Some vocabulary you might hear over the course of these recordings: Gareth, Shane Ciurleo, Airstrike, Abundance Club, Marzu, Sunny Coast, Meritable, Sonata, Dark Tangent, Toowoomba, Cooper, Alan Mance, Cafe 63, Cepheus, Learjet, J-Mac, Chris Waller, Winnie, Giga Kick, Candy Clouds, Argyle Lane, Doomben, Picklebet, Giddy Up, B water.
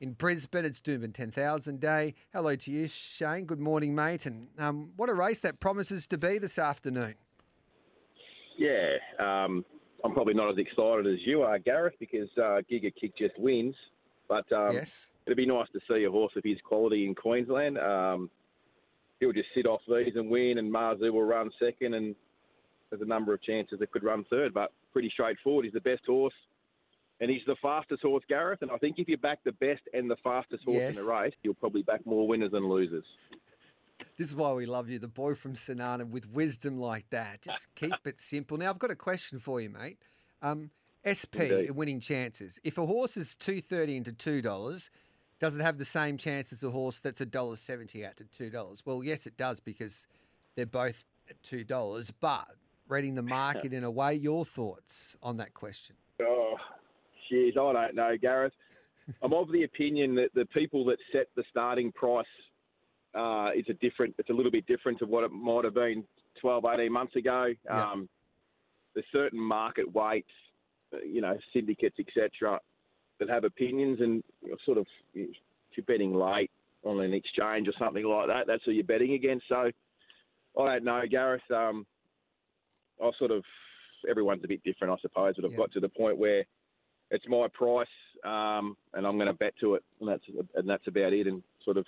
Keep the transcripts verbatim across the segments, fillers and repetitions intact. In Brisbane, it's Doomben ten thousand Day. Hello to you, Shane. Good morning, mate. And um, what a race that promises to be this afternoon. Yeah, um, I'm probably not as excited as you are, Gareth, because uh, Giga Kick just wins. But um, yes. it'd be nice to see a horse of his quality in Queensland. Um, he'll just sit off these and win, and Marzu will run second, and there's a number of chances that could run third, but pretty straightforward. He's the best horse, and he's the fastest horse, Gareth. And I think if you back the best and the fastest horse yes. in the race, you'll probably back more winners than losers. This is why we love you, the boy from Sonata, with wisdom like that. Just keep it simple. Now, I've got a question for you, mate. Um, S P, Indeed. winning chances. If a horse is two dollars thirty into two dollars, does it have the same chance as a horse that's one dollar seventy out to two dollars? Well, yes, it does, because they're both at two dollars, but... reading the market in a way, your thoughts on that question? Oh, geez, I don't know, Gareth. I'm of the opinion that the people that set the starting price uh, is a different, it's a little bit different to what it might have been twelve, eighteen months ago. Yeah. Um, there's certain market weights, you know, syndicates, et cetera, that have opinions, and you know, sort of if you're betting late on an exchange or something like that, that's who you're betting against. So I don't know, Gareth. Um, I sort of, everyone's a bit different, I suppose, but I've yeah. got to the point where it's my price um, and I'm going to bet to it, and that's and that's about it, and sort of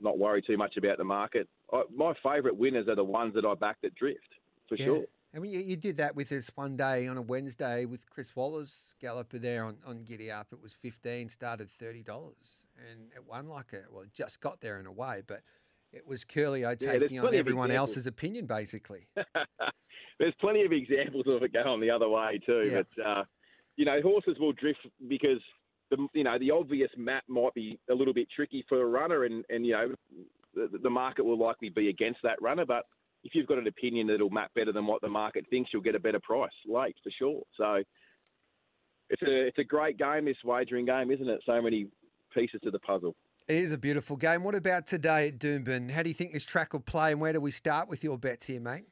not worry too much about the market. I, my favourite winners are the ones that I backed at Drift, for yeah. sure. I mean, you, you did that with us one day on a Wednesday with Chris Waller's galloper there on, on Giddy Up. It was fifteen, started thirty dollars, and it won like a, well, it just got there in a way, but it was Ciurleo taking yeah, on everyone else's opinion, basically. There's plenty of examples of it going the other way too. Yeah. But, uh, you know, horses will drift because, the you know, the obvious map might be a little bit tricky for a runner, and, and you know, the, the market will likely be against that runner. But if you've got an opinion that'll map better than what the market thinks, you'll get a better price late for sure. So it's a, it's a great game, this wagering game, isn't it? So many pieces to the puzzle. It is a beautiful game. What about today at Doomben? How do you think this track will play, and where do we start with your bets here, mate?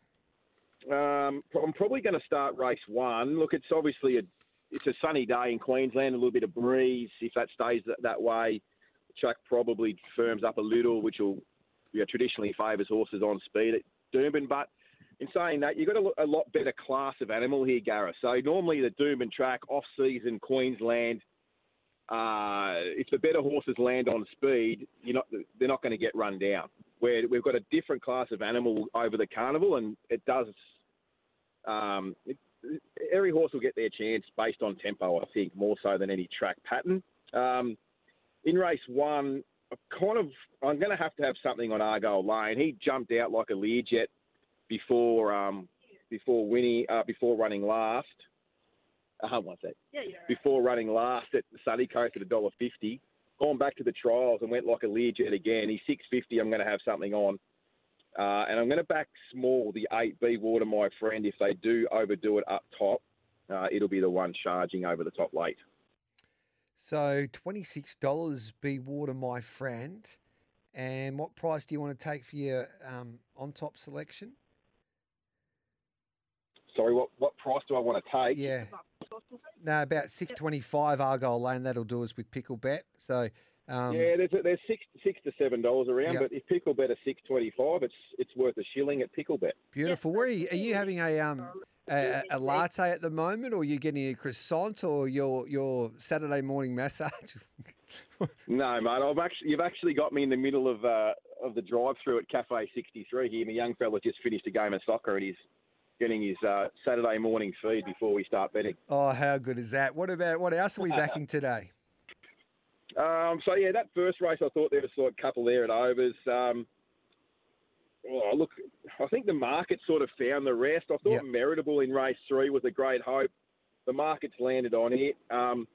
Um, I'm probably going to start race one. Look, it's obviously a it's a sunny day in Queensland, a little bit of breeze. If that stays that, that way, the track probably firms up a little, which will you know, traditionally favours horses on speed at Doomben. But in saying that, you've got a, a lot better class of animal here, Gareth. So normally the Doomben track, off-season Queensland, uh, if the better horses land on speed, you're not they're not going to get run down. Where we've got a different class of animal over the carnival, and it does... Um, it, every horse will get their chance based on tempo, I think, more so than any track pattern. Um, in race one, I kind of, I'm going to have to have something on Argyle Lane. He jumped out like a Learjet before um, before Winnie uh, before running last. Uh, one sec. Yeah, yeah. Before running last at the Sunny Coast at one dollar fifty, gone back to the trials and went like a Learjet again. He's six fifty. I'm going to have something on. Uh, and I'm going to back small, the eight B water, my friend. If they do overdo it up top, uh, it'll be the one charging over the top late. So twenty-six dollars B water, my friend. And what price do you want to take for your um, on-top selection? Sorry, what what price do I want to take? Yeah. No, about six twenty-five Argyle Lane. That'll do us with Picklebet. So... Um, yeah, there's, a, there's six six to seven dollars around, yep. but if Picklebet is six twenty five, it's it's worth a shilling at Picklebet. Beautiful. Where are you, are you having a um a, a latte at the moment, or are you getting a croissant, or your your Saturday morning massage? No, mate. I've actually you've actually got me in the middle of uh, of the drive through at Cafe sixty-three here. My young fella just finished a game of soccer, and he's getting his uh, Saturday morning feed before we start betting. Oh, how good is that? What about what else are we backing today? Um, so, yeah, that first race, I thought there was sort of a couple there at overs. Um, oh, look, I think the market sort of found the rest. I thought yep. Meritable in race three was a great hope. The market's landed on it. Um,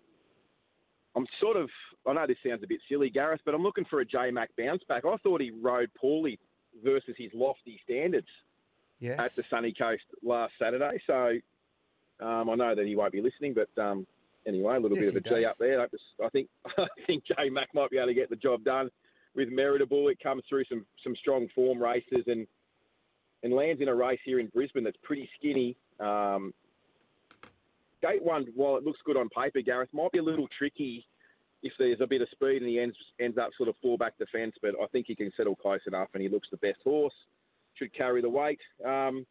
I'm sort of, I know this sounds a bit silly, Gareth, but I'm looking for a J-Mac bounce back. I thought he rode poorly versus his lofty standards yes. at the Sunny Coast last Saturday. So, um, I know that he won't be listening, but... Um, Anyway, a little yes, bit of a G does. Up there. I think I think J-Mac might be able to get the job done with Meritable. It comes through some, some strong form races and and lands in a race here in Brisbane that's pretty skinny. Um, gate one, while it looks good on paper, Gareth, might be a little tricky if there's a bit of speed and he ends ends up sort of fall back defence, but I think he can settle close enough and he looks the best horse. Should carry the weight. Um,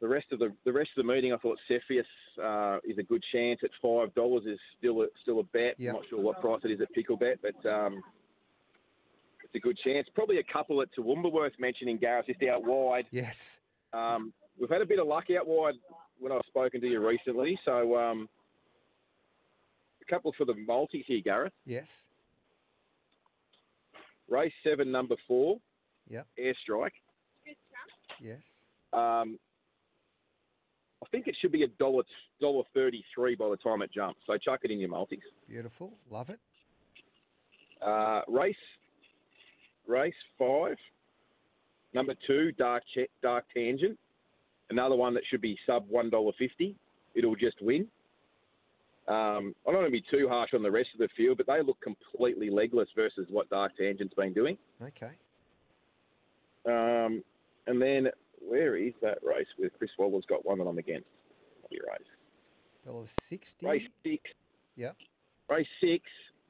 the rest of the the rest of the meeting, I thought Cepheus uh, is a good chance at five dollars. Is still a, still a bet. Yep. I'm not sure what price it is at Picklebet, but um, it's a good chance. Probably a couple at Toowoomba worth mentioning, Gareth, just out wide. Yes. Um, we've had a bit of luck out wide when I've spoken to you recently, so. Um, A couple for the multis here, Gareth. Yes. Race seven, number four. Yep. Airstrike. Yes. Um, I think it should be a dollar dollar thirty-three by the time it jumps. So chuck it in your multis. Beautiful. Love it. Uh, race race five, number two, Dark Ch- Dark Tangent. Another one that should be sub one dollar fifty. It'll just win. Um, I don't want to be too harsh on the rest of the field, but they look completely legless versus what Dark Tangent's been doing. Okay. Um, and then where is that race with Chris Waller's got one that I'm against? What race? one dollar sixty. Race six. Yep. Race six,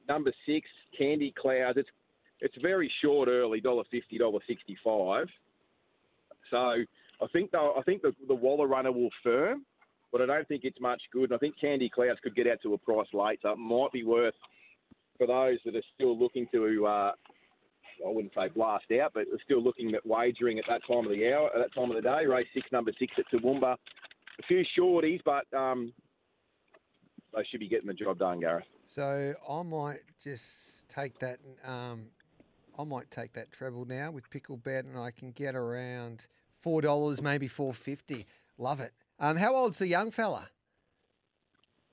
number six, Candy Clouds. It's it's very short early, one dollar fifty, one dollar sixty-five. So I think the, I think the, the Waller runner will firm. But I don't think it's much good. And I think Candy Clouds could get out to a price late, so it might be worth for those that are still looking to, uh, I wouldn't say blast out, but are still looking at wagering at that time of the hour, at that time of the day. Race six, number six at Toowoomba. A few shorties, but um, they should be getting the job done, Gareth. So I might just take that. Um, I might take that treble now with Picklebet, and I can get around four dollars, maybe four fifty. Love it. Um, how old's the young fella?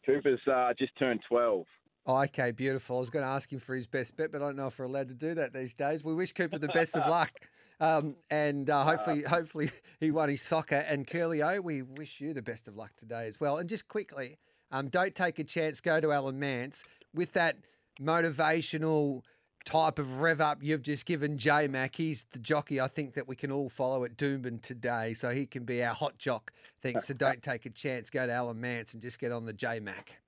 Cooper's uh, just turned twelve. Oh, okay, beautiful. I was going to ask him for his best bet, but I don't know if we're allowed to do that these days. We wish Cooper the best of luck. Um, and uh, hopefully uh, hopefully, he won his soccer. And Ciurleo, we wish you the best of luck today as well. And just quickly, um, don't take a chance. Go to Alan Mance. With that motivational type of rev up you've just given J-Mac, he's the jockey I think that we can all follow at Doomben today, so he can be our hot jock thing. So don't take a chance, go to Alan Mance and just get on the J-Mac.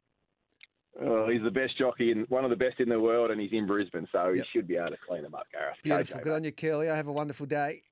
Oh, he's the best jockey and one of the best in the world, and he's in Brisbane, so yep. He should be able to clean him up, Gareth. Beautiful. Go, good on you, Ciurleo. Have a wonderful day.